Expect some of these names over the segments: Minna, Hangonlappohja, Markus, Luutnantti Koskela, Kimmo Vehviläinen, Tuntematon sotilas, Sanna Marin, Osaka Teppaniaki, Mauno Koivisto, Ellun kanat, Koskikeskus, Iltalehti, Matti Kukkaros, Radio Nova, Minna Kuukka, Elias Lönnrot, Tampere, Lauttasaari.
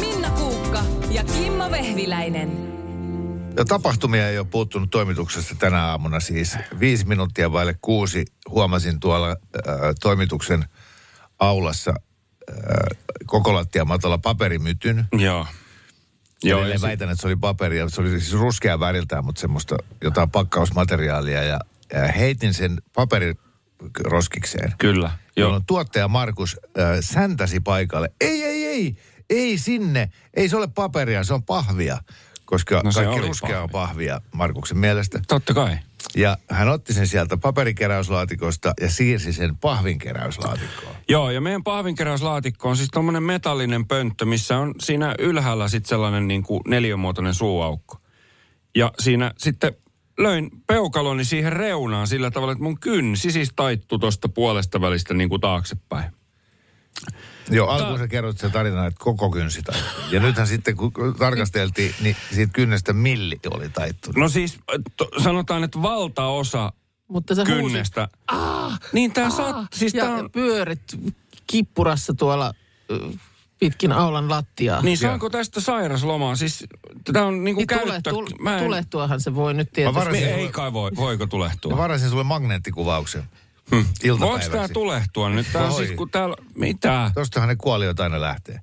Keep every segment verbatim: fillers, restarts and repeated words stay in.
Minna Kuukka ja Kimmo Vehviläinen. Ja tapahtumia ei ole puuttunut toimituksesta tänä aamuna, siis viisi minuuttia vaille kuusi. Huomasin tuolla äh, toimituksen aulassa äh, koko lattia matala paperimytyn. Joo. Joo, ja väitän, että se oli paperia. Se oli siis ruskea väriltään, mutta semmoista jotain pakkausmateriaalia. Ja, ja heitin sen paperiroskikseen. Kyllä. Joo. Tuottaja Markus äh, säntäsi paikalle. Ei, ei, ei! Ei sinne, ei se ole paperia, se on pahvia, koska no kaikki ruskea pahvi. On pahvia Markuksen mielestä. Totta kai. Ja hän otti sen sieltä paperikeräyslaatikosta ja siirsi sen pahvinkeräyslaatikkoon. Joo, ja meidän pahvinkeräyslaatikko on siis tommonen metallinen pönttö, missä on siinä ylhäällä sitten sellainen niin kuin neliömuotoinen suuaukko. Ja siinä sitten löin peukaloni siihen reunaan sillä tavalla, että mun kynsi siis taittui tuosta puolesta välistä niin kuin taaksepäin. Joo, alkuun sä kerrot sen tarinan, että koko kynsi taittui. Ja nythän sitten, kun tarkasteltiin, niin siitä kynnestä milli oli taittunut. No siis, to, sanotaan, että valtaosa mutta sä kynnestä. Ah, niin tää ah, saat, siis ja tää on... pyörit kippurassa tuolla pitkin aulan lattiaa. Niin saanko tästä sairaslomaa? Siis tää on niinku niin käyttö... Tule, tule, en... Tulehtuahan se voi nyt tietysti. Me ei kai voi, voiko tulehtua. Mä varasin sulle magneettikuvauksen. Hmm. Voiko tämä tulehtua nyt? Tää siis, kun täällä... Mitä? Tuostahan ne kuoliot aina lähtee.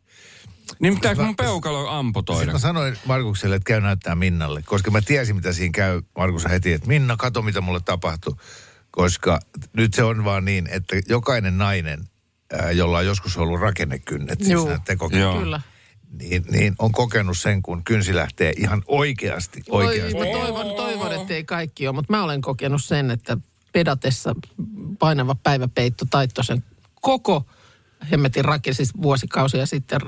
Niin pitää mun peukalo amputoida. Sitten mä sanoin Markukselle, että käy näyttää Minnalle. Koska mä tiesin, mitä siinä käy. Markus heti, että Minna, kato mitä mulle tapahtui. Koska nyt se on vaan niin, että jokainen nainen, ää, jolla on joskus ollut rakennekynnet, siis nämä tekokynnet, niin, niin on kokenut sen, kun kynsi lähtee ihan oikeasti. oikeasti. Oi, mä toivon, toivon, että ei kaikki ole, mutta mä olen kokenut sen, että pedatessa painava päiväpeitto taittoi sen koko hemmetin rakin, siis vuosikausia sitten.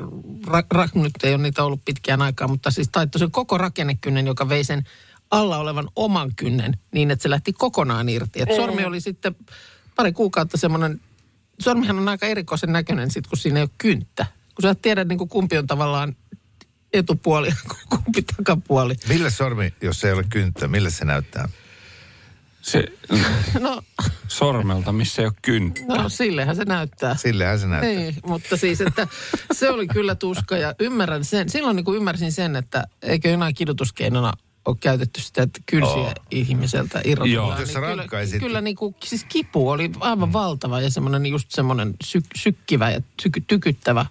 Ra, ra, nyt ei ole niitä ollut pitkään aikaa, mutta siis taittoi sen koko rakennekynnen, joka vei sen alla olevan oman kynnen niin, että se lähti kokonaan irti. Et sormi oli sitten pari kuukautta semmoinen, sormihan on aika erikoisen näköinen sitten, kun siinä ei ole kynttä. Kun sä et tiedä, niin kuin kumpi on tavallaan etupuoli ja kumpi takapuoli. Millä sormi, jos ei ole kynttä, millä se näyttää? Se, no, sormelta, missä ei ole kynttä. No sillehän se näyttää. Sillehän se näyttää. Niin, mutta siis, että se oli kyllä tuska ja ymmärrän sen. Silloin niin kuin ymmärsin sen, että eikö jonain kidutuskeinona ole käytetty sitä, että kynsiä oh. ihmiseltä irrotellaan. Niin kyllä, kyllä niin kuin, siis kipu oli aivan mm. valtava ja semmoinen just semmoinen syk, sykkivä ja tyky, tykyttävä.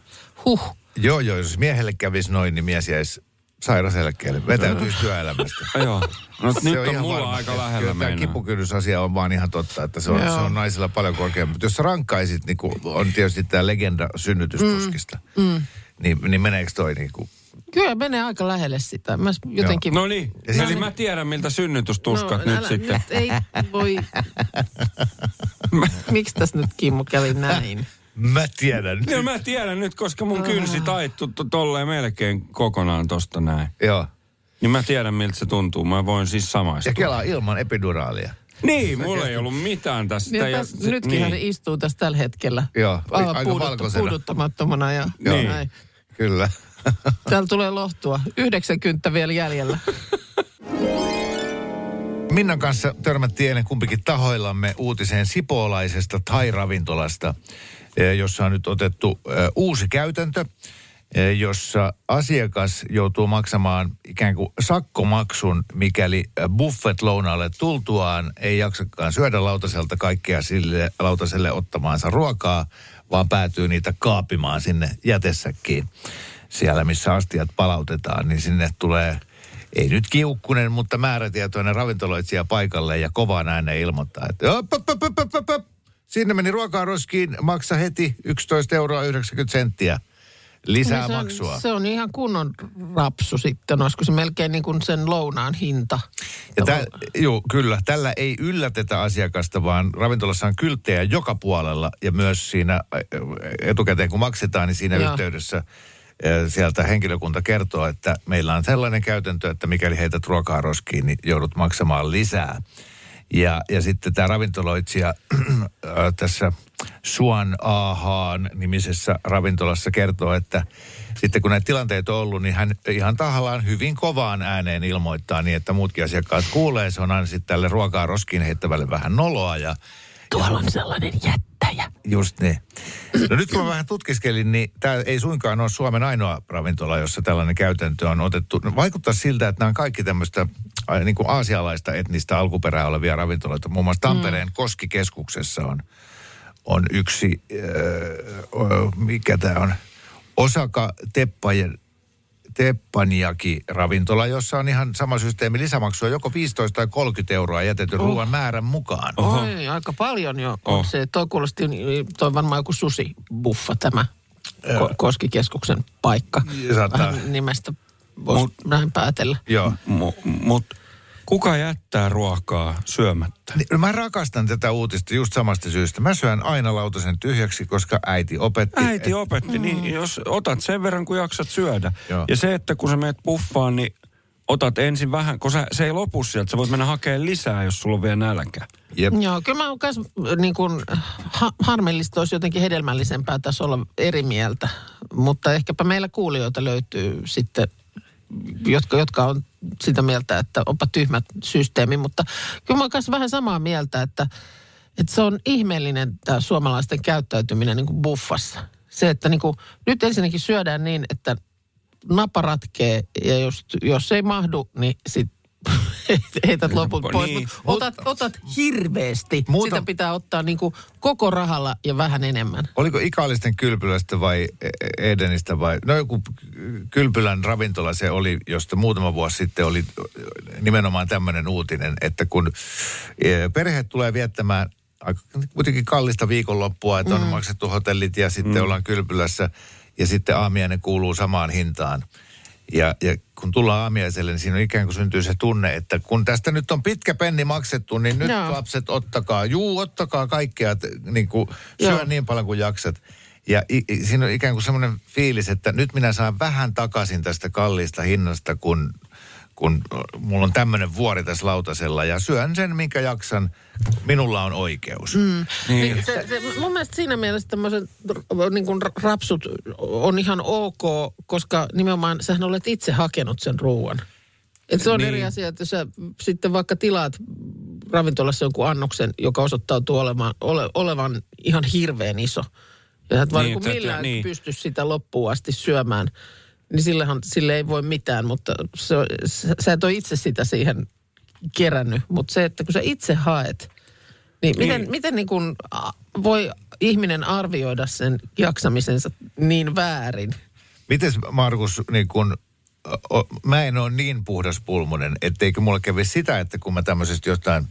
Huh. Joo, joo, jos miehelle kävisi noin, niin mies jäisi... sairaselkeelle. Vetäytyisi työelämästä. Joo. No nyt on, on mulla varma. Aika lähellä meinaa. Tämä kipukynnysasia on vaan ihan totta, että se on, se on naisilla paljon korkeampi. Mutta jos sä rankkaisit, niin on tietysti tämä legenda synnytystuskista. Mm. Mm. Niin, niin meneekö toi niin kuin... Kyllä menee aika lähelle sitä. Mä jotenkin... No niin, eli no niin. Mä tiedän miltä synnytystuskat no, nyt älä, sitten. Nyt ei voi... Miksi tässä nyt Kimmo kävi näin? Mä tiedän nyt. No, mä tiedän nyt, koska mun kynsi taittui to- tolleen melkein kokonaan tosta näin. Joo. Niin mä tiedän, miltä se tuntuu. Mä voin siis samaistua. Ja kelaa ilman epiduraalia. Niin, mulla Säkeä. Ei ollut mitään tästä. Ja ja se, nytkin niin. Hän istuu tässä tällä hetkellä. Joo, aivan puudut- puuduttamattomana ja niin. Näin. Kyllä. Täällä tulee lohtua. yhdeksänkymmentä vielä jäljellä. Minnan kanssa törmättiin ennen kumpikin tahoillamme uutiseen sipoolaisesta thai-ravintolasta, jossa on nyt otettu uusi käytäntö, jossa asiakas joutuu maksamaan ikään kuin sakkomaksun, mikäli buffet-lounaalle tultuaan ei jaksakaan syödä lautaselta kaikkea sille lautaselle ottamaansa ruokaa, vaan päätyy niitä kaapimaan sinne jätesäkkiin. Siellä, missä astiat palautetaan, niin sinne tulee... Ei nyt kiukkunen, mutta määrätietoinen ravintoloitsija paikalle ja kovaan ääneen ilmoittaa, että op, op, op, op, op, op. Sinne meni ruokaa roskiin, maksa heti yksitoista euroa yhdeksänkymmentä senttiä lisää niin se on, maksua. Se on ihan kunnon rapsu sitten, olisiko se melkein niin kuin sen lounaan hinta. Ja tä, joo, kyllä. Tällä ei yllätetä asiakasta, vaan ravintolassa on kylttejä joka puolella ja myös siinä etukäteen kun maksetaan, niin siinä joo. Yhteydessä sieltä henkilökunta kertoo, että meillä on sellainen käytäntö, että mikäli heität ruokaa roskiin, niin joudut maksamaan lisää. Ja, ja sitten tämä ravintoloitsija tässä Suan Ahaan nimisessä ravintolassa kertoo, että sitten kun näitä tilanteita on ollut, niin hän ihan tahallaan hyvin kovaan ääneen ilmoittaa niin, että muutkin asiakkaat kuulee. Se on aina sitten tälle ruokaa roskiin heittävälle vähän noloa. Ja, Tuolla on sellainen jättäjä. Just niin. No nyt kun mä vähän tutkiskelin, niin tämä ei suinkaan ole Suomen ainoa ravintola, jossa tällainen käytäntö on otettu. Vaikuttaa siltä, että nämä on kaikki tämmöistä niin kuin aasialaista etnistä alkuperää olevia ravintoloita. Muun muassa Tampereen mm. Koskikeskuksessa on, on yksi, äh, mikä tämä on, Osaka Teppaniaki ravintola, jossa on ihan sama systeemi, lisämaksua joko viisitoista tai kolmekymmentä euroa jätetyn oh. ruoan määrän mukaan. Oho. Oi, aika paljon jo. Oh. Se, toi kuulosti, toi varmaan joku susibuffa tämä ko- Koskikeskuksen paikka. Vähän nimestä voisi vähän päätellä. Joo, mutta mut, kuka jättää ruokaa syömättä? Niin, mä rakastan tätä uutista just samasta syystä. Mä syön aina lautasen tyhjäksi, koska äiti opetti. Äiti et... opetti, mm. niin jos otat sen verran, kun jaksat syödä. Joo. Ja se, että kun sä menet buffaan, niin otat ensin vähän, kun sä, se ei lopu sieltä. Sä voit mennä hakemaan lisää, jos sulla on vielä nälkä. Jep. Joo, kyllä mä oon myös niin kuin ha- harmillista, olisi jotenkin hedelmällisempää tässä olla eri mieltä. Mutta ehkäpä meillä kuulijoita löytyy sitten, jotka, jotka on sitä mieltä, että onpa tyhmä systeemi, mutta kyllä mä oon kanssa vähän samaa mieltä, että, että se on ihmeellinen tämä suomalaisten käyttäytyminen niin kuin buffassa. Se, että niin kuin, nyt ensinnäkin syödään niin, että napa ratkee ja jos, jos ei mahdu, niin sit heität loput pois, niin, mutta otat, otat hirveästi. Muuta... Sitä pitää ottaa niin kuin koko rahalla ja vähän enemmän. Oliko Ikaalisten kylpylästä vai Edenistä vai... No joku kylpylän ravintola se oli, josta muutama vuosi sitten oli nimenomaan tämmöinen uutinen, että kun perhe tulee viettämään aika kuitenkin kallista viikonloppua, että on mm. maksettu hotellit ja sitten mm. ollaan kylpylässä ja sitten aamiainen kuuluu samaan hintaan. Ja, ja kun tullaan aamiaiselle, niin siinä on ikään kuin syntyy se tunne, että kun tästä nyt on pitkä penni maksettu, niin nyt no. lapset ottakaa, juu, ottakaa kaikkea, niin kuin syö no. niin paljon kuin jaksat. Ja i, i, siinä on ikään kuin semmoinen fiilis, että nyt minä saan vähän takaisin tästä kalliista hinnasta, kun, kun mulla on tämmöinen vuori tässä lautasella ja syön sen, minkä jaksan. Minulla on oikeus. Mm. Niin. Se, se, mun mielestä siinä mielessä tämmöisen niin kuin rapsut on ihan ok, koska nimenomaan sähän olet itse hakenut sen ruoan. Et se on niin. eri asia, että sä sitten vaikka tilaat ravintolassa jonkun annoksen, joka osoittautuu olemaan, ole, olevan ihan hirveän iso. Ja sä et vaan niin, millään niin. pysty sitä loppuun asti syömään. Niin sillähän, sille ei voi mitään, mutta se, sä et ole itse sitä siihen kerännyt, mutta se, että kun sä itse haet, niin, niin. miten, miten niin kun voi ihminen arvioida sen jaksamisensa niin väärin? Mites Markus, niin kun, o, mä en ole niin puhdaspulmunen, etteikö mulle kävi sitä, että kun mä tämmöisestä jostain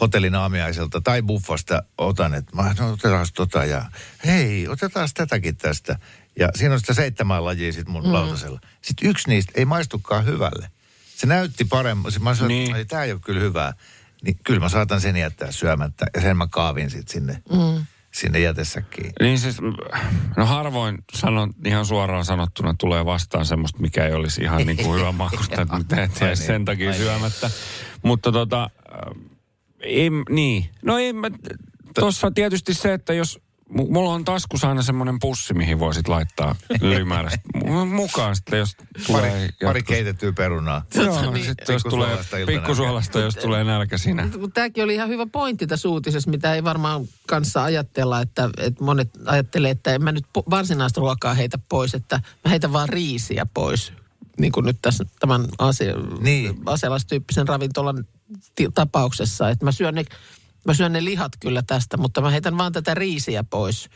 hotellin aamiaiselta tai buffasta otan, että mä no, otetaan tota ja hei, otetaan tätäkin tästä. Ja siinä on sitä seitsemän lajia sit mun mm. lautasella. Sitten yksi niistä ei maistukaan hyvälle. Se näytti paremmin. Mä sanoin, niin. että tämä ei ole kyllä hyvää. Niin kyllä mä saatan sen jättää syömättä. Ja sen mä kaavin sitten sinne, mm. sinne jätesäkkiin. Niin siis, no harvoin sanon, ihan suoraan sanottuna tulee vastaan semmoista, mikä ei olisi ihan niin kuin hyvä makusta, että mitä et jäisi sen takia syömättä. Mutta tota, ei, niin. No ei, tuossa tietysti se, että jos... Mulla on taskussa aina semmoinen pussi, mihin voisit laittaa ylimääräistä mukaan sitten, jos tulee... Pari, pari keitettyä perunaa. Joo, niin, sitten jos tulee pikkusuolasta, jos tulee nälkä siinä. Tämäkin oli ihan hyvä pointti tässä uutisessa, mitä ei varmaan kanssa ajatella, että, että monet ajattelee, että en mä nyt varsinaista ruokaa heitä pois, että mä heitän vaan riisiä pois. Niin kuin nyt tässä tämän asia, niin. asialaistyyppisen ravintolan tapauksessa, että mä syön ne... Mä syön ne lihat kyllä tästä, mutta mä heitän vaan tätä riisiä pois.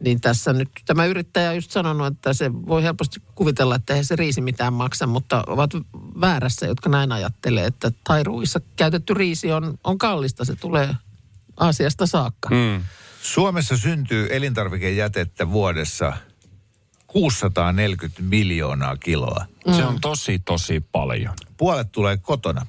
Niin tässä nyt tämä yrittäjä on just sanonut, että se voi helposti kuvitella, että eihän se riisi mitään maksa, mutta ovat väärässä, jotka näin ajattelee, että Thairuissa käytetty riisi on, on kallista. Se tulee Aasiasta saakka. Mm. Suomessa syntyy elintarvikejätettä vuodessa kuusisataaneljäkymmentä miljoonaa kiloa. Mm. Se on tosi, tosi paljon. Puolet tulee kotona.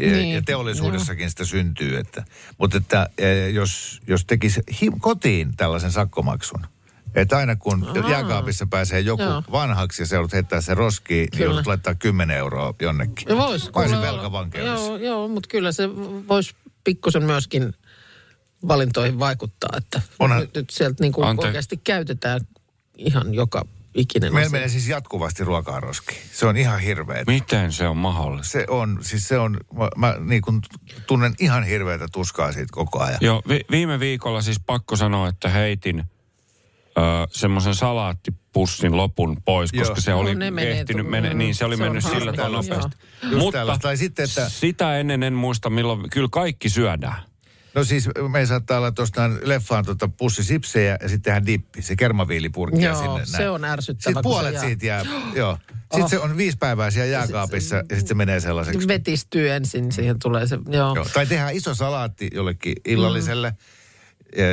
Ja, niin, ja teollisuudessakin joo. sitä syntyy. Että, mutta että jos, jos tekisi hi, kotiin tällaisen sakkomaksun, Että aina kun Aa. jääkaapissa pääsee joku Joo. vanhaksi ja se joudut heittää se roskiin, kyllä. niin joudut laittaa kymmenen euroa jonnekin. No vois. Olisi velkavankeudessa. Joo, joo, mutta kyllä se voisi pikkusen myöskin valintoihin vaikuttaa, että Onhan... nyt, nyt sieltä niin kuin Ante... oikeasti käytetään ihan joka ikinen. Meillä menee siis jatkuvasti ruokaa roskiin. Se on ihan hirveä. Miten se on mahdollista? Se on, siis se on, mä, mä niin kuin tunnen ihan hirveätä tuskaa siitä koko ajan. Joo, vi- viime viikolla siis pakko sanoa, että heitin Öö, semmoisen salaattipussin lopun pois, koska joo. se oli no, ehtinyt mene, niin se oli se mennyt sillä tavalla nopeasti. Mutta tai sitten, että... sitä ennen en muista, milloin kyllä kaikki syödään. No siis me saattaa olla tuosta leffaan tuota pussisipsejä ja sitten tehdään dippi, se kermaviilipurkki ja sinne näin. Se on ärsyttävä. Sitten puolet siitä jää, joo. Sitten oh. se on viisi päivää siellä jääkaapissa ja sitten sit se menee sellaiseksi. Vetistyy ensin, siihen tulee se, joo. joo. Tai tehdään iso salaatti jollekin illalliselle. Mm.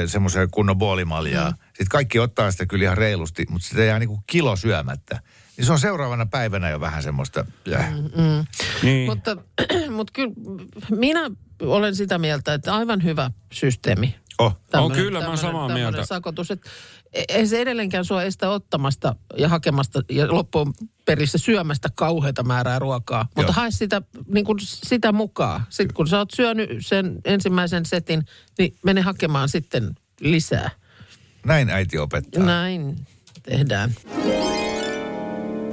semmoisen kunnon boolimaljaa. Mm. Sitten kaikki ottaa sitä kyllä ihan reilusti, mutta sitä jää niinku kilo syömättä. Niin se on seuraavana päivänä jo vähän semmoista. Äh. Mm, mm. Niin. Mutta, mutta kyllä minä olen sitä mieltä, että aivan hyvä systeemi. Oh, tämmönen, on kyllä, mä samaa mieltä. Sakotus, että ei se edelleenkään sua estä ottamasta ja hakemasta ja loppuun perissä syömästä kauheita määrää ruokaa. Joo. Mutta hae sitä, niin kuin sitä mukaan. Sitten kun sä oot syönyt sen ensimmäisen setin, niin mene hakemaan sitten lisää. Näin äiti opettaa. Näin tehdään.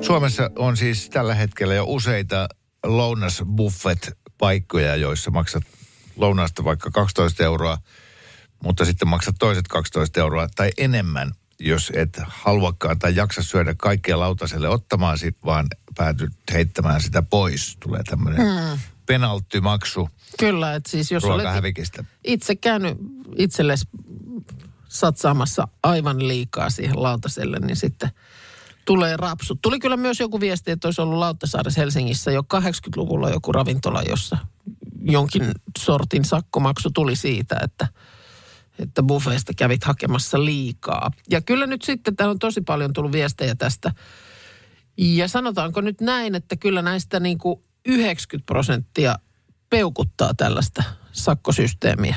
Suomessa on siis tällä hetkellä jo useita lounasbuffet-paikkoja, joissa maksat lounasta vaikka kaksitoista euroa. Mutta sitten maksat toiset kaksitoista euroa tai enemmän, jos et haluakaan tai jaksa syödä kaikkea lautaselle ottamaan sit, vaan päätyt heittämään sitä pois. Tulee tämmöinen hmm. penalttimaksu. Kyllä, että siis jos olet itse käynyt itsellesi satsaamassa aivan liikaa siihen lautaselle, niin sitten tulee rapsut. Tuli kyllä myös joku viesti, että olisi ollut Lauttasaaressa Helsingissä jo kahdeksankymmentäluvulla joku ravintola, jossa jonkin sortin sakkomaksu tuli siitä, että että buffeista kävit hakemassa liikaa. Ja kyllä nyt sitten täällä on tosi paljon tullut viestejä tästä. Ja sanotaanko nyt näin, että kyllä näistä niin kuin yhdeksänkymmentä prosenttia peukuttaa tällaista sakkosysteemiä.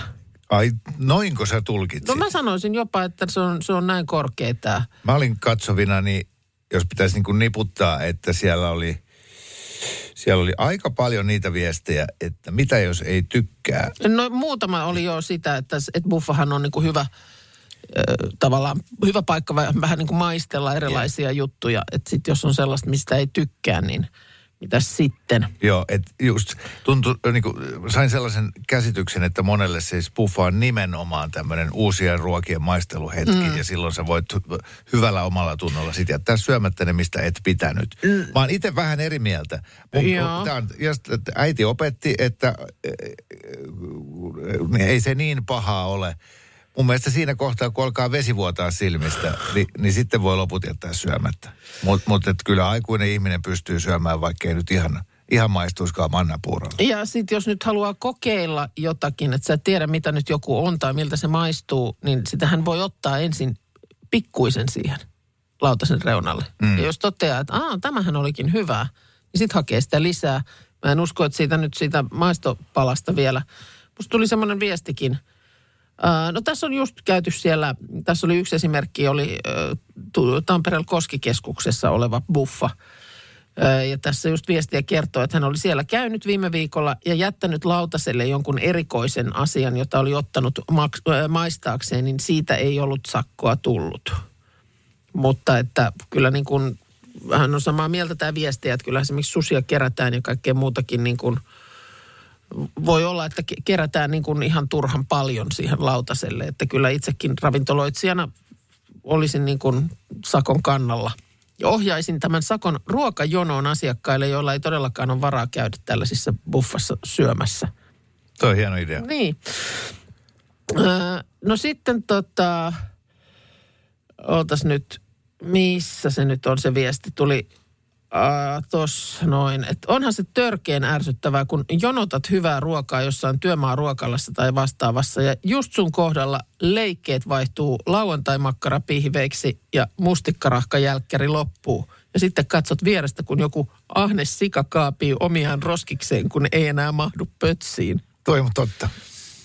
Ai, noinko sä tulkitsit? No mä sanoisin jopa, että se on, se on näin korkea tää. Mä olin katsovinani, jos pitäisi niin kuin niputtaa, että siellä oli... Siellä oli aika paljon niitä viestejä, että mitä jos ei tykkää. No muutama oli jo sitä, että, että buffahan on niin kuin hyvä, äh, tavallaan hyvä paikka vähän niin kuin maistella erilaisia yeah. juttuja. Että sitten jos on sellaista, mistä ei tykkää, niin mitäs sitten? Joo, että just tuntui, niin kuin, sain sellaisen käsityksen, että monelle siis buffa on nimenomaan tämmöinen uusien ruokien maisteluhetki. Mm. Ja silloin sä voit hyvällä omalla tunnolla sit jättää syömättä ne, mistä et pitänyt. Mm. Mä oon itse vähän eri mieltä. Mun, Joo. Tämän, just, että äiti opetti, että äh, ei se niin pahaa ole. Mun mielestä siinä kohtaa, kun alkaa vesi vuotaa silmistä, niin, niin sitten voi loput jättää syömättä. Mutta mut, kyllä aikuinen ihminen pystyy syömään, vaikkei nyt ihan, ihan maistuiskaan mannapuurolla. Ja sitten jos nyt haluaa kokeilla jotakin, että sä et tiedä, mitä nyt joku on tai miltä se maistuu, niin sitähän voi ottaa ensin pikkuisen siihen lautasen reunalle. Mm. Ja jos toteaa, että aah, tämähän olikin hyvää, niin sitten hakee sitä lisää. Mä en usko, että siitä nyt siitä maistopalasta vielä. Musta tuli semmoinen viestikin. No tässä on just käyty siellä, tässä oli yksi esimerkki, oli Tampereella Koskikeskuksessa oleva buffa. Ja tässä just viestiä kertoo, että hän oli siellä käynyt viime viikolla ja jättänyt lautaselle jonkun erikoisen asian, jota oli ottanut maistaakseen, niin siitä ei ollut sakkoa tullut. Mutta että kyllä niin kuin, hän on samaa mieltä tämä viestiä, että kyllä esimerkiksi susia kerätään ja kaikkea muutakin niin kuin, voi olla, että kerätään niin kuin ihan turhan paljon siihen lautaselle. Että kyllä itsekin ravintoloitsijana olisin niin kuin sakon kannalla. Ja ohjaisin tämän sakon ruokajonoon asiakkaille, joilla ei todellakaan ole varaa käydä tällaisissa buffassa syömässä. Toi on hieno idea. Niin. No sitten tota, ootas nyt, missä se nyt on se viesti tuli. Uh, tos noin, että onhan se törkeen ärsyttävää, kun jonotat hyvää ruokaa jossain työmaa ruokalassa tai vastaavassa ja just sun kohdalla leikkeet vaihtuu lauantai-makkarapihveiksi ja mustikkarahkajälkkäri loppuu. Ja sitten katsot vierestä, kun joku ahne sika kaapii omiaan roskikseen, kun ei enää mahdu pötsiin. Toi on totta.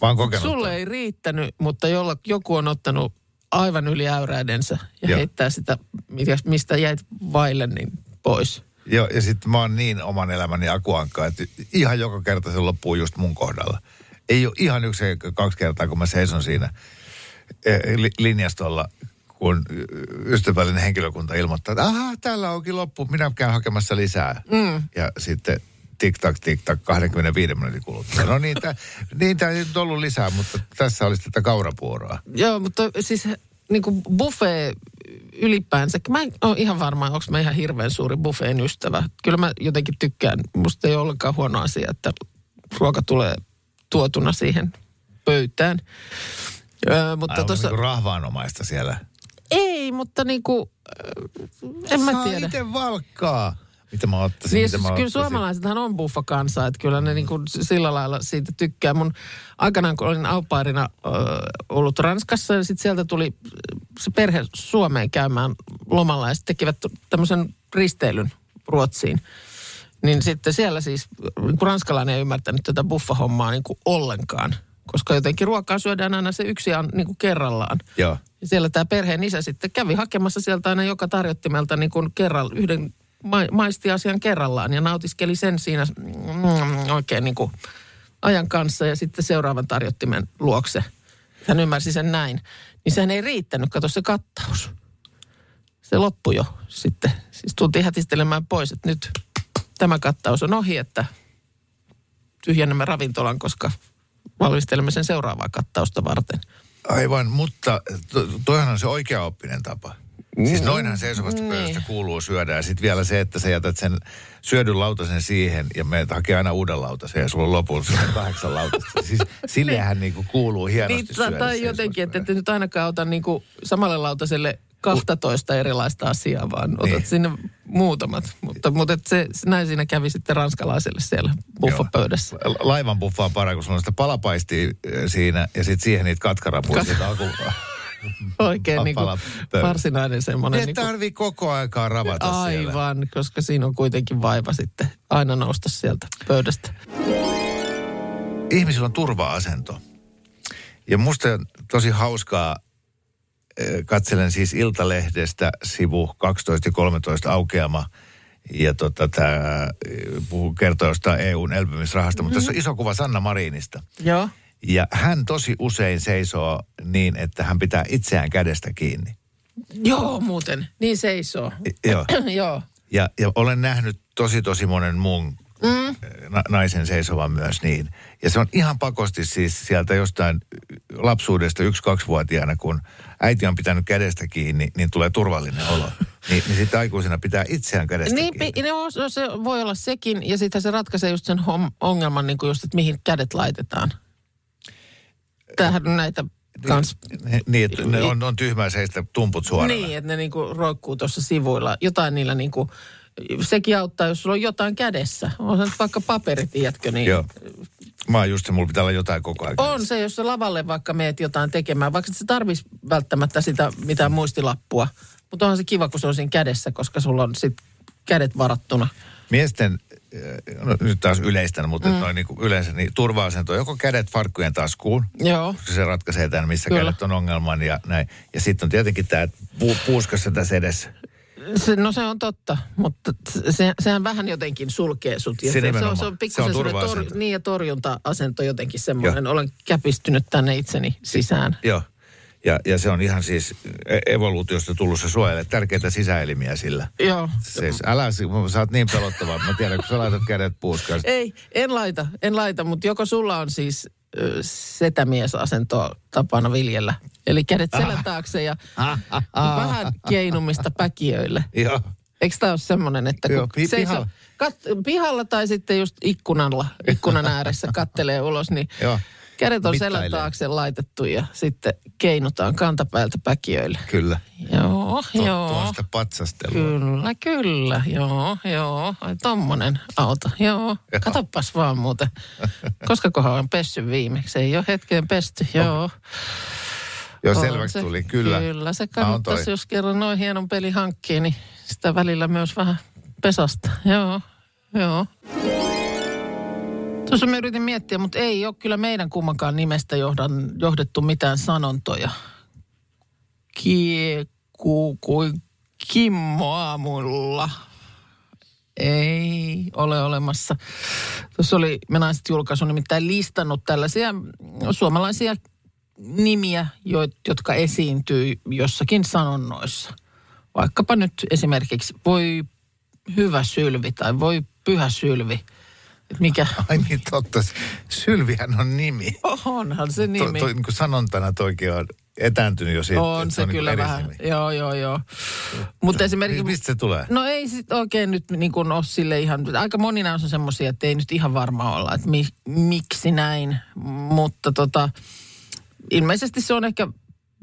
Mä oon kokenut. Sulle ei riittänyt, mutta jolla, joku on ottanut aivan yli äyräidensä ja Joo. heittää sitä, mistä jäit vaille, niin pois. Joo, ja sitten mä oon niin oman elämäni akuankka, että ihan joka kerta se loppuu just mun kohdalla. Ei ole ihan yksi kaksi kertaa, kun mä seison siinä linjastolla, kun ystävällinen henkilökunta ilmoittaa, että ahaa, täällä onkin loppu, minä käyn hakemassa lisää. Mm. Ja sitten tik-tak, tik-tak, kaksikymmentäviisi minuutin kuluttua. No niin, tää, niin, tää ei nyt ollut lisää, mutta tässä olisi tätä kaurapuuroa. Joo, mutta siis niin kuin buffet ylipäänsä, mä en ole ihan varma, onko mä ihan hirveän suuri buffetin ystävä. Kyllä mä jotenkin tykkään, musta ei ole ollenkaan huono asia, että ruoka tulee tuotuna siihen pöytään. Öö, mutta aivan tossa... niin kuin rahvaanomaista siellä. Ei, mutta niin kuin, en mä tiedä. Saa itse valkkaa. Mitä mä ottaisin, niin, mitä mä ottaisin. Kyllä suomalaisethan on buffakansaa, että kyllä ne niin kuin sillä lailla siitä tykkää. Mun aikanaan, kun olin au pairina äh, ollut Ranskassa, ja sitten sieltä tuli se perhe Suomeen käymään lomalla, ja sitten tekivät tämmöisen risteilyn Ruotsiin. Niin sitten siellä siis, niin kuin ranskalainen ei ymmärtänyt tätä buffahommaa niin kuin ollenkaan, koska jotenkin ruokaa syödään aina se yksi niin kuin kerrallaan. Joo. Ja siellä tämä perheen isä sitten kävi hakemassa sieltä aina joka tarjottimelta niin kuin kerran, yhden maisti asian kerrallaan ja nautiskeli sen siinä mm, oikein niin kuin ajan kanssa ja sitten seuraavan tarjottimen luokse. Hän ymmärsi sen näin. Niin sehän ei riittänyt, kato se kattaus. Se loppui jo sitten. Siis tultiin hätistelemään pois, että nyt tämä kattaus on ohi, että tyhjennämme ravintolan, koska valmistelemme sen seuraavaa kattausta varten. Aivan, mutta to, toihan on se oikeaoppinen tapa. Siis noinhan seisovasta pöydästä kuuluu syödä ja sitten vielä se, että sä jätät sen syödyn lautasen siihen ja menet hakee aina uuden lautasen ja sulla on lopulta kahdeksan lautasta. Siis sillehän niinku kuuluu hienosti niin, syödä. Tai jotenkin, että et nyt ainakaan ota niinku samalle lautaselle kaksitoista erilaista asiaa, vaan otat niin. sinne muutamat. Mutta, mutta se, näin siinä kävi sitten ranskalaiselle siellä buffapöydässä. Joo. Laivan buffa on paraa, kun sulla on sitä palapaistia siinä ja sitten siihen niitä katkarapuja sitä akuraa. Oikein niin kuin varsinainen semmoinen. Ne niin kuin... tarvii koko aikaa ravata aivan, siellä. Aivan, koska siinä on kuitenkin vaiva sitten aina nousta sieltä pöydästä. Ihmisillä on turva-asento. Ja musta tosi hauskaa, katselen siis Iltalehdestä sivu kaksitoista kolmetoista aukeama. Ja tota, tämä kertoo jostain E U:n elpymisrahasta, mm-hmm. mutta tässä on iso kuva Sanna Marinista. Joo. Ja hän tosi usein seisoo niin, että hän pitää itseään kädestä kiinni. Joo, muuten. Niin seisoo. Joo. Joo. Ja, ja olen nähnyt tosi, tosi monen muun mm. naisen seisovan myös niin. Ja se on ihan pakosti siis sieltä jostain lapsuudesta yksi-kaksivuotiaana, kun äiti on pitänyt kädestä kiinni, niin tulee turvallinen olo. Niin, niin sitten aikuisena pitää itseään kädestä niin, kiinni. No, se voi olla sekin. Ja sitten se ratkaisee just sen ongelman, niin kuin just, että mihin kädet laitetaan. Tämähän on näitä kans... Niin, että ne on, on tyhmää seistä tumput suorana. Niin, että ne niinku roikkuu tuossa sivuilla. Jotain niillä niinku... Sekin auttaa, jos sulla on jotain kädessä. On se vaikka paperi, tiedätkö? Niin... Joo. Mä oon just se, mulla pitää olla jotain koko ajan. On se, jos sä lavalle vaikka meet jotain tekemään. Vaikka se tarvitsisi välttämättä sitä mitään muistilappua. Mutta onhan se kiva, kun se on siinä kädessä, koska sulla on sit kädet varattuna. Miesten... No, nyt taas yleistän, mutta mm. noin niin kuin yleensä niin turva-asento. Joko kädet farkkujen taskuun, Joo. koska se ratkaisee tämän, missä Kyllä. kädet on ongelman ja näin. Ja sitten on tietenkin tämä, että pu, puuskassa tässä edessä. Se, no se on totta, mutta se, sehän vähän jotenkin sulkee sut. Se, se, se on, se on pikkusen tor, niin ja torjunta-asento jotenkin semmoinen. Joo. Olen käpistynyt tänne itseni sisään. Joo. Ja, ja se on ihan siis evoluutiosta tullut se suojelle. Tärkeitä sisäelimiä sillä. Joo. Siis älä, sä oot niin pelottavaa. Mä tiedän, kun sä laitat kädet puuskaan. Ei, en laita, en laita, mutta joko sulla on siis setämiesasentoa tapana viljellä. Eli kädet selän taakse ja ah, ah, ah, vähän keinumista päkiöille. Joo. Eikö tämä ole semmoinen, että kun Joo, pi- seisoo kat- pihalla tai sitten just ikkunalla, ikkunan ääressä kattelee ulos, niin... Joo. Kädet on selän taakse laitettu ja sitten keinutaan kantapäältä päkiöille. Kyllä. Joo, Tot, joo. Tuo on sitä patsastelua. Kyllä, kyllä. Joo, joo. Ai tommonen auta. Joo. joo. Katoppas vaan muuten. Koska kohan on pessy viimeksi. Ei ole hetkeen pesty. Joo. Joo, selväksi tuli. Kyllä. Kyllä. Se kannattaisi, jos kerran noin hienon peli hankkii, niin sitä välillä myös vähän pesasta. Joo, joo. Tuossa mä yritin miettiä, mutta ei ole kyllä meidän kummankaan nimestä johdan, johdettu mitään sanontoja. kiekkuukui Kimmo aamulla. Ei ole olemassa. Tuossa oli, me naiset julkaisu nimittäin listannut tällaisia suomalaisia nimiä, jotka esiintyy jossakin sanonnoissa. Vaikkapa nyt esimerkiksi voi hyvä Sylvi tai voi pyhä Sylvi. Mikä? Ai niin totta. Sylvihän on nimi. Onhan se nimi. To, to, niin kuin sanontana toikin on etääntynyt jo siitä. On se, se on kyllä niin vähän. Nimi. Joo, joo, joo. Mutta no, esimerkiksi... Mistä se tulee? No ei sit oikein nyt niin kuin ole sille ihan... Aika monina on semmoisia, että ei nyt ihan varma olla, että mi, miksi näin. Mutta tota, ilmeisesti se on ehkä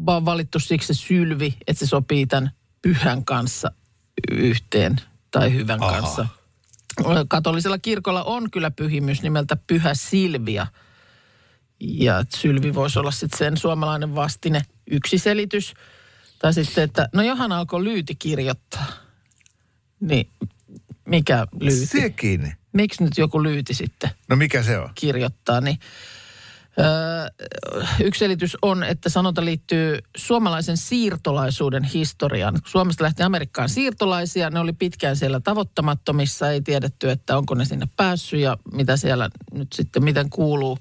vaan valittu siksi se Sylvi, että se sopii tämän pyhän kanssa yhteen tai hyvän Aha. kanssa. Katolisella kirkolla on kyllä pyhimys nimeltä Pyhä Silvia. Ja Sylvi voisi olla sitten sen suomalainen vastine yksi selitys. Tai sitten, että no Johan alkoi Lyyti kirjoittaa. Niin, mikä Lyyti? Sekin. Miksi nyt joku Lyyti sitten? No mikä se on? Kirjoittaa, niin. Öö, yksi selitys on, että sanonta liittyy suomalaisen siirtolaisuuden historiaan. Suomesta lähti Amerikkaan siirtolaisia, ne oli pitkään siellä tavoittamattomissa, ei tiedetty, että onko ne sinne päässyt ja mitä siellä nyt sitten, miten kuuluu.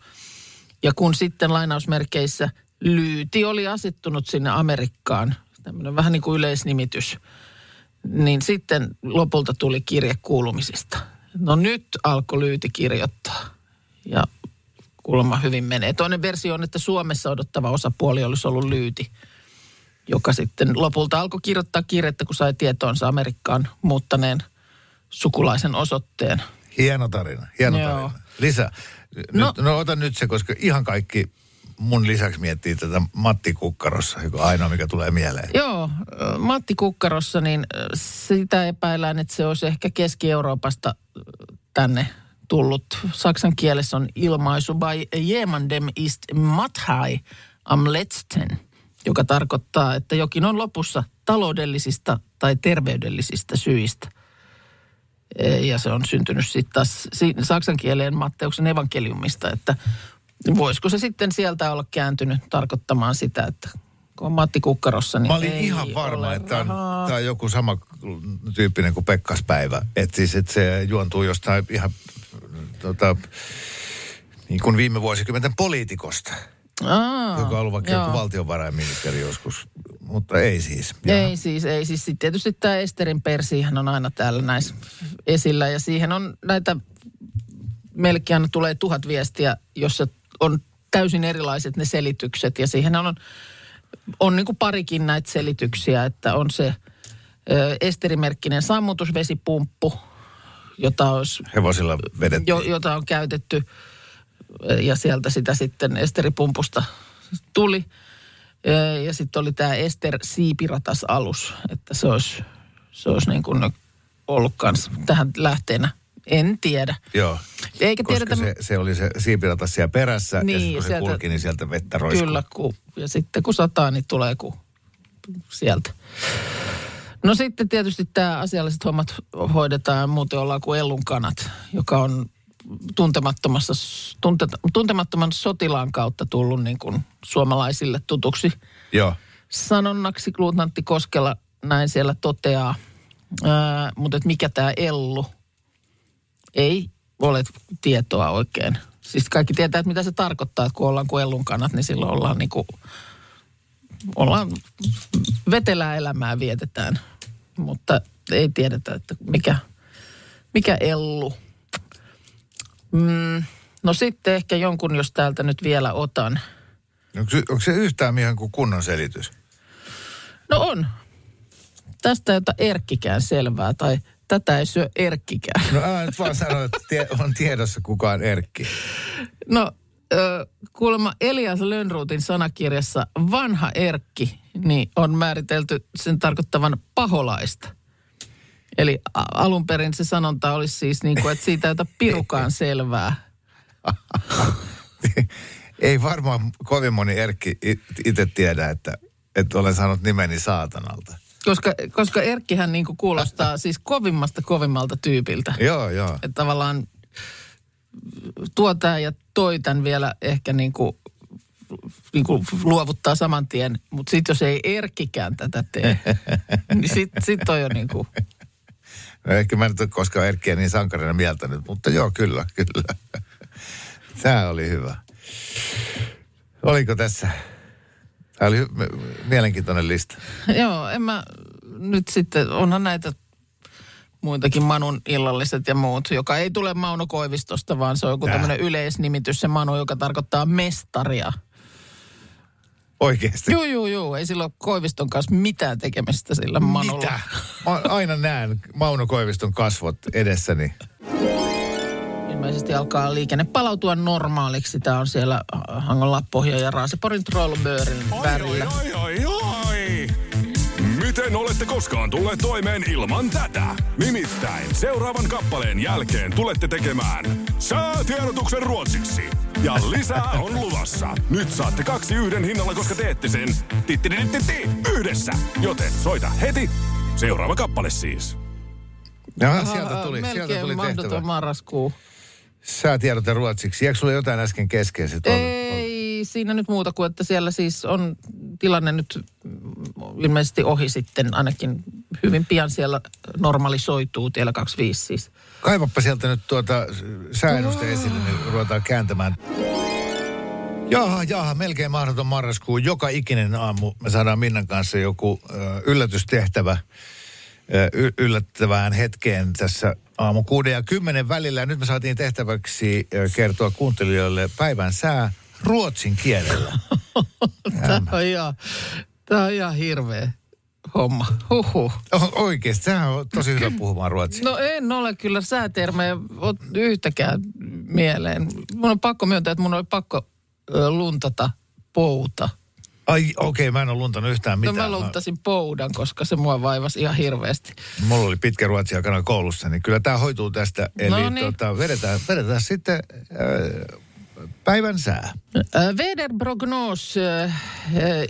Ja kun sitten lainausmerkeissä Lyyti oli asettunut sinne Amerikkaan, tämmöinen vähän niin kuin yleisnimitys, niin sitten lopulta tuli kirje kuulumisista. No nyt alkoi Lyyti kirjoittaa ja... Kuulemma hyvin menee. Toinen versio on, että Suomessa odottava osapuoli olisi ollut Lyyti, joka sitten lopulta alkoi kirjoittaa kirjettä, kun sai tietoonsa Amerikkaan muuttaneen sukulaisen osoitteen. Hieno tarina, hieno Joo. tarina. Lisä, nyt, no, no ota nyt se, koska ihan kaikki mun lisäksi miettii tätä Matti Kukkarossa, joka ainoa mikä tulee mieleen. Joo, Matti Kukkarossa, niin sitä epäillään, että se olisi ehkä Keski-Euroopasta tänne tullut. Saksan kielessä on ilmaisu by jemandem ist mathai am letzten, joka tarkoittaa, että jokin on lopussa taloudellisista tai terveydellisistä syistä. Ja se on syntynyt sitten taas saksan kieleen Matteuksen evankeliumista, että voisiko se sitten sieltä olla kääntynyt tarkoittamaan sitä, että kun Matti Kukkarossa, niin mä olin ihan varma, että tämä on, on joku sama tyyppinen kuin Pekkaspäivä. Että siis, et se juontuu jostain ihan tota, niin kuin viime vuosikymmenten poliitikosta, Aa, joka on ollut vaikka joku valtiovarainministeri joskus, mutta ei siis. Jaha. Ei siis, ei siis. Sitten tietysti tämä Esterin persiihän on aina täällä näissä esillä ja siihen on näitä, melkein aina tulee tuhat viestiä, jossa on täysin erilaiset ne selitykset ja siihen on... On niin kuin parikin näitä selityksiä, että on se ö, esterimerkkinen sammutusvesipumppu, jota, olisi, hevosilla vedetty. Jo, jota on käytetty ja sieltä sitä sitten esteripumpusta tuli. Ö, ja sitten oli tämä Ester-siipiratasalus, että se olisi, se olisi niin kuin ollut kanssa tähän lähteenä. En tiedä. Joo, eikä koska tiedetä... se, se oli se siipiratas siellä perässä niin, ja sitten kun sieltä, se kulki, niin sieltä vettä roiskuu. Kyllä, ku, ja sitten kun sataa, niin tulee ku sieltä. No sitten tietysti tämä asialliset hommat hoidetaan ja muuten ollaan kuin Ellun kanat, joka on tuntemattomassa, tunte, tuntemattoman sotilaan kautta tullut niin kuin suomalaisille tutuksi. Joo. Sanonnaksi luutnantti Koskela näin siellä toteaa, Ää, mutta et mikä tämä Ellu? Ei ole tietoa oikein. Siis kaikki tietää, että mitä se tarkoittaa, että kun ollaan kuin Ellun kanat, niin silloin ollaan niin kuin, ollaan vetelää elämää vietetään. Mutta ei tiedetä, että mikä, mikä Ellu. Mm, no sitten ehkä jonkun, jos täältä nyt vielä otan. Onko, onko se yhtään ihan kuin kunnon selitys? No on. Tästä ei ota Erkkikään selvää tai... Tätä ei syö Erkkikään. No älä nyt vaan sano, että tie, on tiedossa kukaan Erkki. No kuulemma Elias Lönnrotin sanakirjassa vanha Erkki niin on määritelty sen tarkoittavan paholaista. Eli alun perin se sanonta olisi siis niin kuin, että siitä ei ota pirukaan selvää. Ei varmaan kovin moni Erkki itse tiedä, että, että olen saanut nimeni saatanalta. Koska, koska Erkkihän niin kuin kuulostaa siis kovimmasta kovimmalta tyypiltä. Joo, joo. Että tavallaan tuo tämä ja toi tämän vielä ehkä niin kuin niin kuin luovuttaa saman tien, mutta sitten jos ei erkkikään tätä tee, niin sitten sit on jo niin kuin... No ehkä mä en ole koskaan Erkkiä niin sankarina mieltänyt, mutta joo, kyllä, kyllä. Tämä oli hyvä. Oliko tässä? Tämä oli mielenkiintoinen lista. Joo, en mä nyt sitten, onhan näitä muitakin Manun illalliset ja muut, joka ei tule Mauno Koivistosta, vaan se on joku tämmöinen yleisnimitys, se Manu, joka tarkoittaa mestaria. Oikeesti? Joo, joo, joo. Ei sillä ole Koiviston kanssa mitään tekemistä sillä Manulla. Mitä? Mä aina näen Mauno Koiviston kasvot edessäni. Ilmeisesti alkaa liikenne palautua normaaliksi. Tämä on siellä Hangonlappohja ja Raasiporin trollböörin välillä. Oi, oi, oi, oi! Miten olette koskaan tulleet toimeen ilman tätä? Nimittäin seuraavan kappaleen jälkeen tulette tekemään säätiedotuksen ruotsiksi. Ja lisää on luvassa. Nyt saatte kaksi yhden hinnalla, koska teette sen yhdessä. Joten soita heti. Seuraava kappale siis. Jaha, sieltä tuli, sieltä tuli tehtävä. Marraskuu. Säätiedote ruotsiksi. Eikö sulla jotain äsken keskeiset? Ei siinä nyt muuta kuin, että siellä siis on tilanne nyt ilmeisesti ohi sitten. Ainakin hyvin pian siellä normalisoituu tiellä kaksikymmentäviisi siis. Kaivappa sieltä nyt tuota sääennusta oh. esille, niin ruvetaan kääntämään. Jaha, jaha, melkein mahdoton marraskuu. Joka ikinen aamu me saadaan Minnan kanssa joku ö, yllätystehtävä ö, yllättävään hetkeen tässä aamu kuuden ja kymmenen välillä. Nyt me saatiin tehtäväksi kertoa kuuntelijoille päivän sää ruotsin kielellä. Tämä on ihan, tämä on ihan hirveä homma. Huhhuh. Oikeesti, sehän on tosi hyvä puhumaan ruotsia. No en ole kyllä säätermejä yhtäkään mieleen. Mun on pakko myöntää, että mun oli pakko luntata pouta. Ai okei, okay, mä en ole luntanut yhtään mitään. No mä luntasin poudan, koska se mua vaivasi ihan hirveästi. Mulla oli pitkä ruotsi aikana koulussa, niin kyllä tää hoituu tästä. Eli no niin. tota, vedetään, vedetään sitten... Äh, Päivän sää. Äh, Väderprognos äh, äh,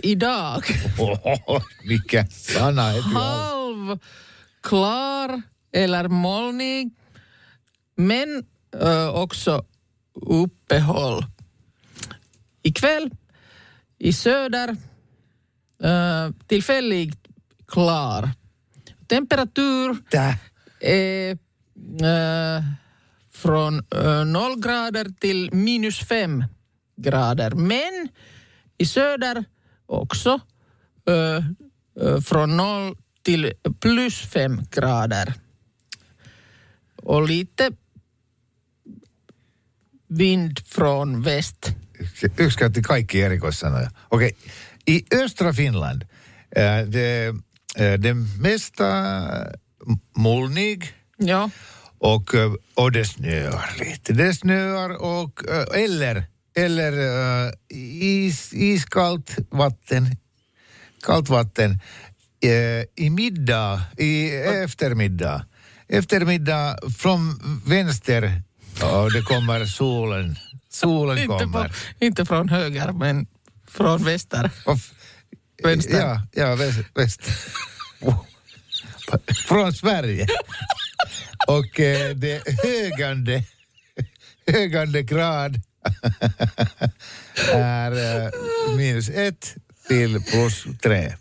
idag. Oho, mikä sana. Halv, klar eller molnig, men äh, också uppehåll. Ikväll, i söder, äh, tillfälligt klar. Temperatur Tää. är... Äh, från noll grader till minus fem grader. Men i söder också äh, äh, från noll till plus fem grader. Och lite vind från väst. Yksi käytti kaikki erikoissanoja. Okei. I östra Finland äh, det, äh, det mesta molnig. Ja. Och, och det snöar lite. Det snöar och, eller, eller is, iskallt vatten, kallt vatten i middag, i eftermiddag. Eftermiddag från vänster, och det kommer solen. Solen kommer. Inte, på, inte från höger, men från väster. Vänster. Ja, ja väster. väster. Från Sverige. Och eh, det högande, högande grad är eh, minus ett till plus tre.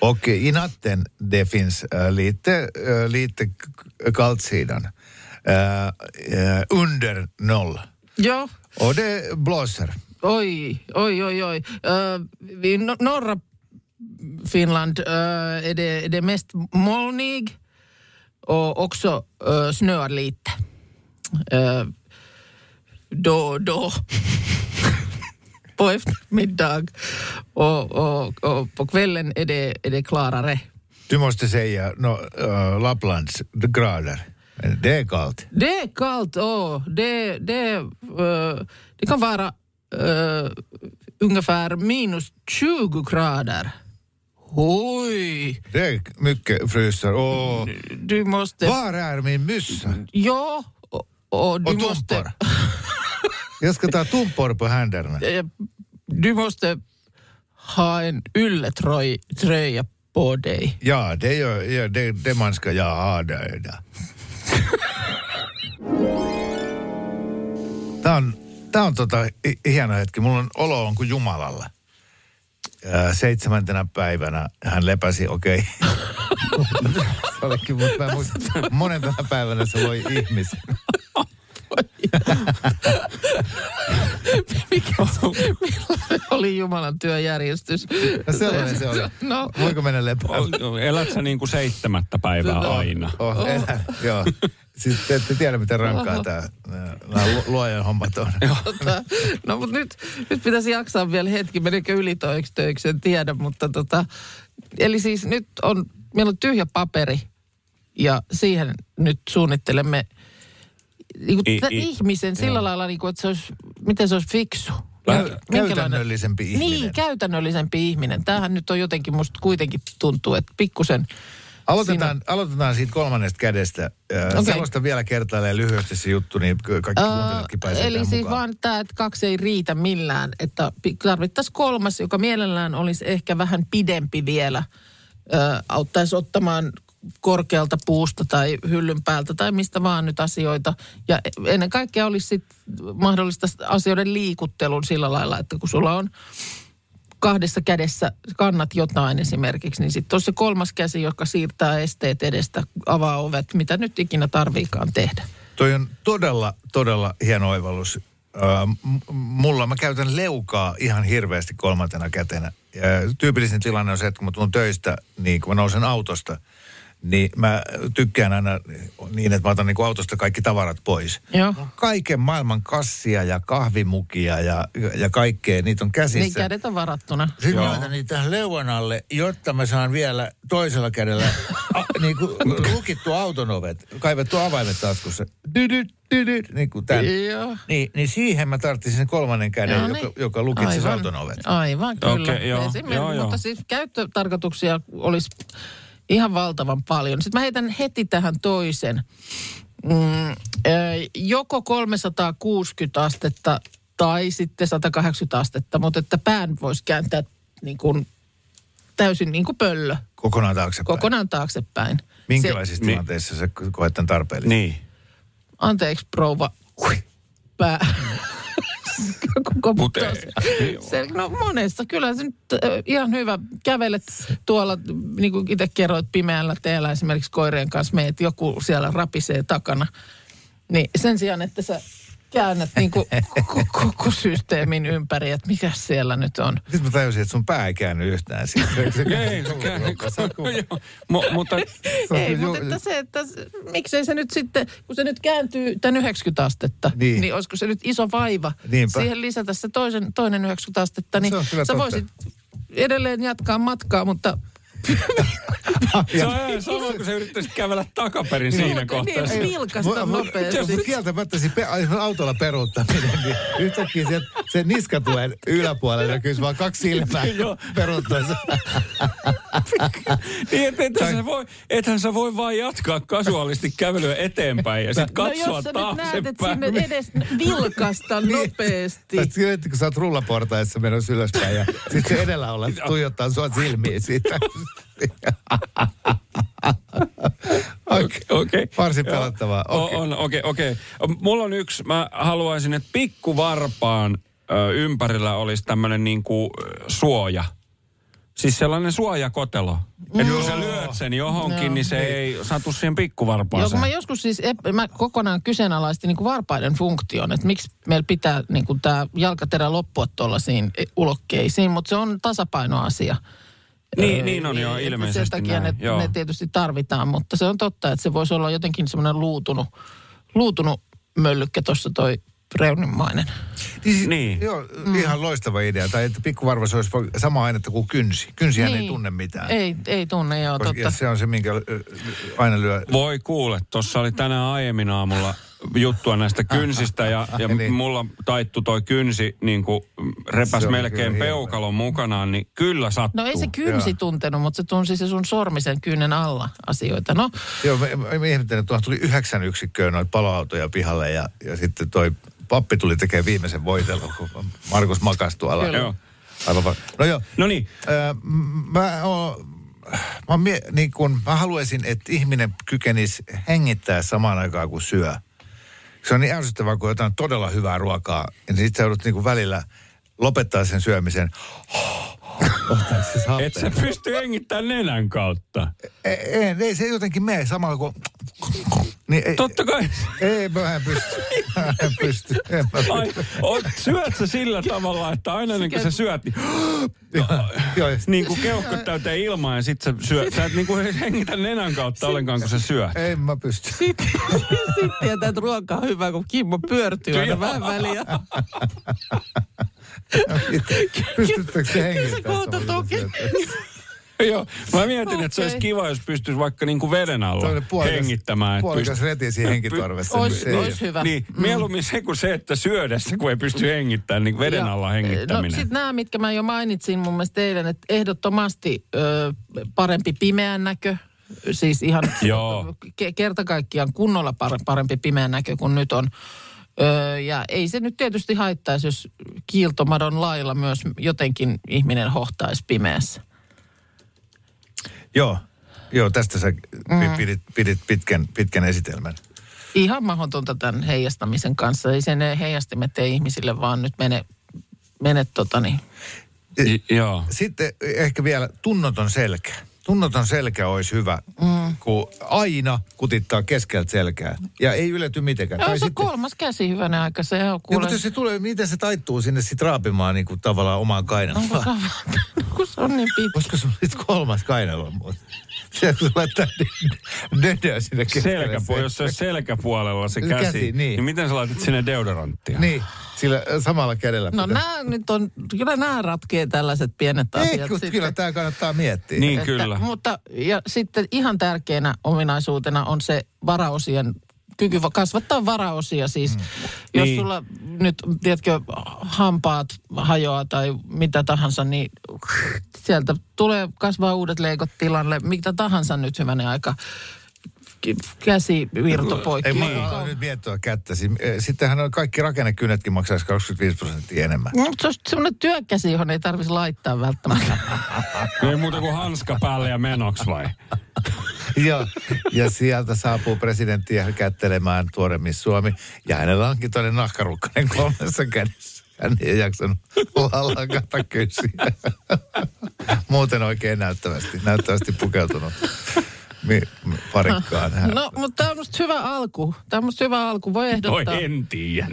Och eh, i natten det finns eh, lite, eh, lite kallt sidan. Eh, eh, under noll. Ja. Och det blåser. Oj, oj, oj, oj. Uh, I norra Finland uh, är det, det mest molnig. Och också uh, snöar lite. Uh, då, då. På eftermiddag. Och, och, och på kvällen är det, är det klarare. Du måste säga no, uh, Lapplands grader. Det är kallt. Det är kallt, åh. Det, det, uh, det kan vara uh, ungefär minus tjugo grader. Oj! Det är mycket frysar. Och du måste... Var är min myssa? Ja. Och, och, du och tumpor. Måste... Jag ska ta tumpor på händerna. Du måste ha en ylletröja på dig. Ja, det är det, det man ska jag ha där. Tämä on, tämä on tota, hieno hetki. Mulla on olo on kuin Jumalalla. seitsemäntenä päivänä hän lepäsi, okei. Okay. Se olikin, mutta mä muistan, monentena päivänä se loi ihmisen. Mikä se oli Jumalan työjärjestys? No sellainen se oli. No. Voinko mennä lepään? Elät sä niin kuin seitsemättä päivää no, aina? Oh, oh. Elä, joo. Siis te ette tiedä, miten rankaa tämä luojan hommat on. No mutta nyt, nyt pitäisi jaksaa vielä hetki. Menikö yli toiksi töiksi, en tiedä. Mutta tota, eli siis nyt on, meillä on tyhjä paperi ja siihen nyt suunnittelemme niinku tämän ihmisen sillä joo. lailla, niinku, että se olisi, miten se olisi fiksu. Käytännöllisempi ihminen. Niin, käytännöllisempi ihminen. Tämähän nyt on jotenkin, musta kuitenkin tuntuu, että pikkusen... Aloitetaan, siinä... aloitetaan siitä kolmannesta kädestä. Okay. Sellaista vielä kertaalleen lyhyesti se juttu, niin kaikki kuuntelutkin uh, pääsee eli siis mukaan. Vaan tämä, että kaksi ei riitä millään. Että tarvittaisiin kolmas, joka mielellään olisi ehkä vähän pidempi vielä. Ö, auttaisi ottamaan... korkealta puusta tai hyllyn päältä tai mistä vaan nyt asioita. Ja ennen kaikkea olisi sit mahdollista asioiden liikuttelun sillä lailla, että kun sulla on kahdessa kädessä kannat jotain esimerkiksi, niin sitten on se kolmas käsi, joka siirtää esteet edestä, avaa ovet, mitä nyt ikinä tarviikaan tehdä. Toi on todella, todella hieno oivallus. Mulla mä käytän leukaa ihan hirveästi kolmantena kätenä. Ja tyypillisin tilanne on se, että kun mä tuun töistä, niin kun mä nousen autosta, niin mä tykkään aina niin, että mä otan niinku autosta kaikki tavarat pois. Joo. Kaiken maailman kassia ja kahvimukia ja, ja kaikkea, niitä on käsissä. Niin kädet on varattuna. Sitten joo. mä laitan niitä tähän leuan alle, jotta mä saan vielä toisella kädellä a, niinku, lukittu auton ovet, kaivettu avaimet taskussa. Dydyt. Niin, niin, niin siihen mä tarvitsin sen kolmannen käden, niin. joka, joka lukitsi auton ovet. Aivan, kyllä. Okay, joo. Joo, joo. Mutta siis käyttötarkoituksia olisi ihan valtavan paljon. Sitten mä heitän heti tähän toisen. Mm, joko kolmesataakuusikymmentä astetta tai sitten sata kahdeksankymmentä astetta, mutta että pään voisi kääntää niin kuin täysin niin kuin pöllö. Kokonaan taaksepäin. Kokonaan taaksepäin. Minkälaisissa se, tilanteissa se koet tämän tarpeellista? Niin. Anteeksi, rouva. Pää. Mutta se, no monessa. Kyllä se nyt ihan hyvä. Kävelet tuolla, niin kuin itse kerroit, pimeällä teellä esimerkiksi koirien kanssa meet, joku siellä rapisee takana. Niin sen sijaan, että sä käännät niin kuin koko systeemin ympäri, että mikä siellä nyt on. Sitten mä tajusin, että sun pää ei käänny yhtään siitä. Ei, se käänny. Mutta että se, että miksei se nyt sitten, kun se nyt kääntyy tämän yhdeksänkymmentä astetta, niin, niin olisiko se nyt iso vaiva niinpä siihen lisätä se toisen, toinen yhdeksänkymmentä astetta, niin sä totta. voisit edelleen jatkaa matkaa, mutta... Se on aivan sama, kun sä yrittäisit kävellä takaperin siinä kohtaa. Niin, vilkasta nopeasti. Kieltämättä autolla peruuttaminen, niin yhtäkkiä se niskatuen yläpuolella näkyisi vaan kaksi silmää peruuttaessa. Niin, ethän sä voi vaan jatkaa kasuaalisti kävelyä eteenpäin ja sitten katsoa taaksepäin. No jos sä nyt näet, että sinne edes vilkasta nopeasti. Kun sä oot rullaportaissa menossa ylöspäin ja sitten se edellä olla tuijottaa sua silmiin siitä. Okei, okei. Varsin pelottavaa. Okei, okei. Mulla on yksi, mä haluaisin, että pikkuvarpaan ö, ympärillä olisi tämmöinen niinku suoja. Siis sellainen suojakotelo. Mm. Että kun sä lyöt sen johonkin, no, niin se niin. ei satu siihen pikkuvarpaaseen. Joo, mä joskus siis, ep- mä kokonaan kyseenalaistin niinku varpaiden funktion, että miksi meillä pitää niinku tää jalkaterä loppua tuollaisiin ulokkeisiin, mutta se on tasapainoasia. Niin, niin on joo, ilmeisesti sen takia näin. Ne, ne tietysti tarvitaan, mutta se on totta, että se voisi olla jotenkin semmoinen luutunut, luutunut möllykkä tuossa toi reunimmainen. Niin. niin. Joo, mm. ihan loistava idea. Tai että pikkuvarvas olisi sama ainetta kuin kynsi. Kynsihän niin. ei tunne mitään. Ei, ei tunne, joo, koska totta. Se on se, minkä aina lyö. Voi kuule, tuossa oli tänään aiemmin aamulla juttua näistä kynsistä ja, ja niin. mulla taittu toi kynsi niin kuin repäs melkein peukalon mukanaan, niin kyllä sattuu. No ei se kynsi joo. tuntenut, mutta se tunsi se sun sormisen kyynen alla asioita, no. Joo, mä ihmettelen, että tuli yhdeksän yksikköä noita paloautoja pihalle ja, ja sitten toi pappi tuli tekemään viimeisen voitelun, kun Markus makasi tuolla. Joo. Aivan va- no joo. No niin. Öö, mä oon... Mä, mie- niin kun, mä haluaisin, että ihminen kykenisi hengittää samaan aikaan kuin syö. Se on niin ärsyttävää, kun jotain todella hyvää ruokaa. Ja sitten sä joudut niin välillä lopettaa sen syömisen. Et sä pysty hengittämään nenän kautta. Ei, ei, ei se jotenkin mene samalla kuin... Niin ei, totta kai. Ei, mä en pysty. Mä en pysty. En mä pysty. Ai, oot, syöt sä sillä tavalla, että aina niin kuin sä syöt, niin, niin kuin keuhkot täyteen ilmaa ja sit sä syöt. Sä et niin kuin hengitä nenän kautta ollenkaan, kun sä syöt. Ei mä pysty. Sitten sit tietää, että ruoka on hyvä, kun Kimmo pyörtyy aina vähän väliä. Pystyttekö se hengittämään? Joo, mä mietin, että se olisi kiva, jos pystyisi vaikka niin kuin veden alla puolikas, hengittämään. Puolikas pyst... reti siihen henkitorvessa. Ois, ois hyvä. Niin, mm. Mieluummin se kuin se, että syödessä, kun ei pysty hengittämään, niin veden ja, alla hengittäminen. No sit nämä, mitkä mä jo mainitsin mun mielestä teille, että ehdottomasti ö, parempi pimeän näkö. Siis ihan ke- kerta kaikkiaan kunnolla parempi pimeän näkö kuin nyt on. Öö, ja ei se nyt tietysti haittaisi, jos kiiltomadon lailla myös jotenkin ihminen hohtaisi pimeässä. Joo, joo tästä sä mm. pidit, pidit pitkän, pitkän esitelmän. Ihan mahdotonta tämän heijastamisen kanssa. Ei sen heijastimet ei ihmisille vaan nyt mene, mene totani. I, joo. Sitten ehkä vielä tunnoton selkä. Tunnoton selkä olisi hyvä, mm. kun aina kutittaa keskeltä selkää. Ja ei ylety mitenkään. Joo, se sitten... kolmas käsi hyvänä aika. Se on kuule... Mutta jos se tulee, miten se taittuu sinne sitten raapimaan niin kuin tavallaan omaan kainalaan? Onko se, kun se on niin pitkä. Koska se on sitten kolmas kainala muuten. Se kun laittaa dödöä sinne keskelle. Selkäpu- jos se on selkäpuolella se käsi, käsi niin. niin miten sä laitat sinne deodoranttia? Niin, sillä samalla kädellä. No nää nyt on, kyllä nämä ratkee tällaiset pienet asiat. Ei, kun kyllä tämä kannattaa miettiä. Niin, että, kyllä. Mutta ja sitten ihan tärkeänä ominaisuutena on se varaosien, kyky kasvattaa varaosia siis. Mm. Jos niin. sulla nyt, tiedätkö, hampaat hajoaa tai mitä tahansa, niin sieltä tulee kasvaa uudet leikot tilalle. Mitä tahansa nyt hyvänen aika. Käsivirto poikki. Ei mä oon nyt miettiä kättäsi. Sittenhän on kaikki rakennekynnetkin maksaisi kaksikymmentäviisi prosenttia enemmän. No, se on semmoinen työkäsi, johon ei tarvitsisi laittaa välttämättä. Ei muuta kuin hanska päälle ja menoksi vai? Joo, ja sieltä saapuu presidenttiä kättelemään tuoremmin Suomi. Ja hänellä onkin toinen nahkarukkainen kolmessa kädessä. Hän ei jaksanut lallankata kysyä. Muuten oikein näyttävästi, näyttävästi pukeutunut. Mi, mi, parikkaan hän. No, mutta tämä on musta hyvä alku. Tämä on musta hyvä alku. Voi ehdottaa. Voi en tiedä.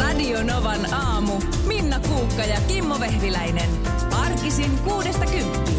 Radio Novan aamu. Minna Kuukka ja Kimmo Vehviläinen. Arkisin kuudesta kymppiin.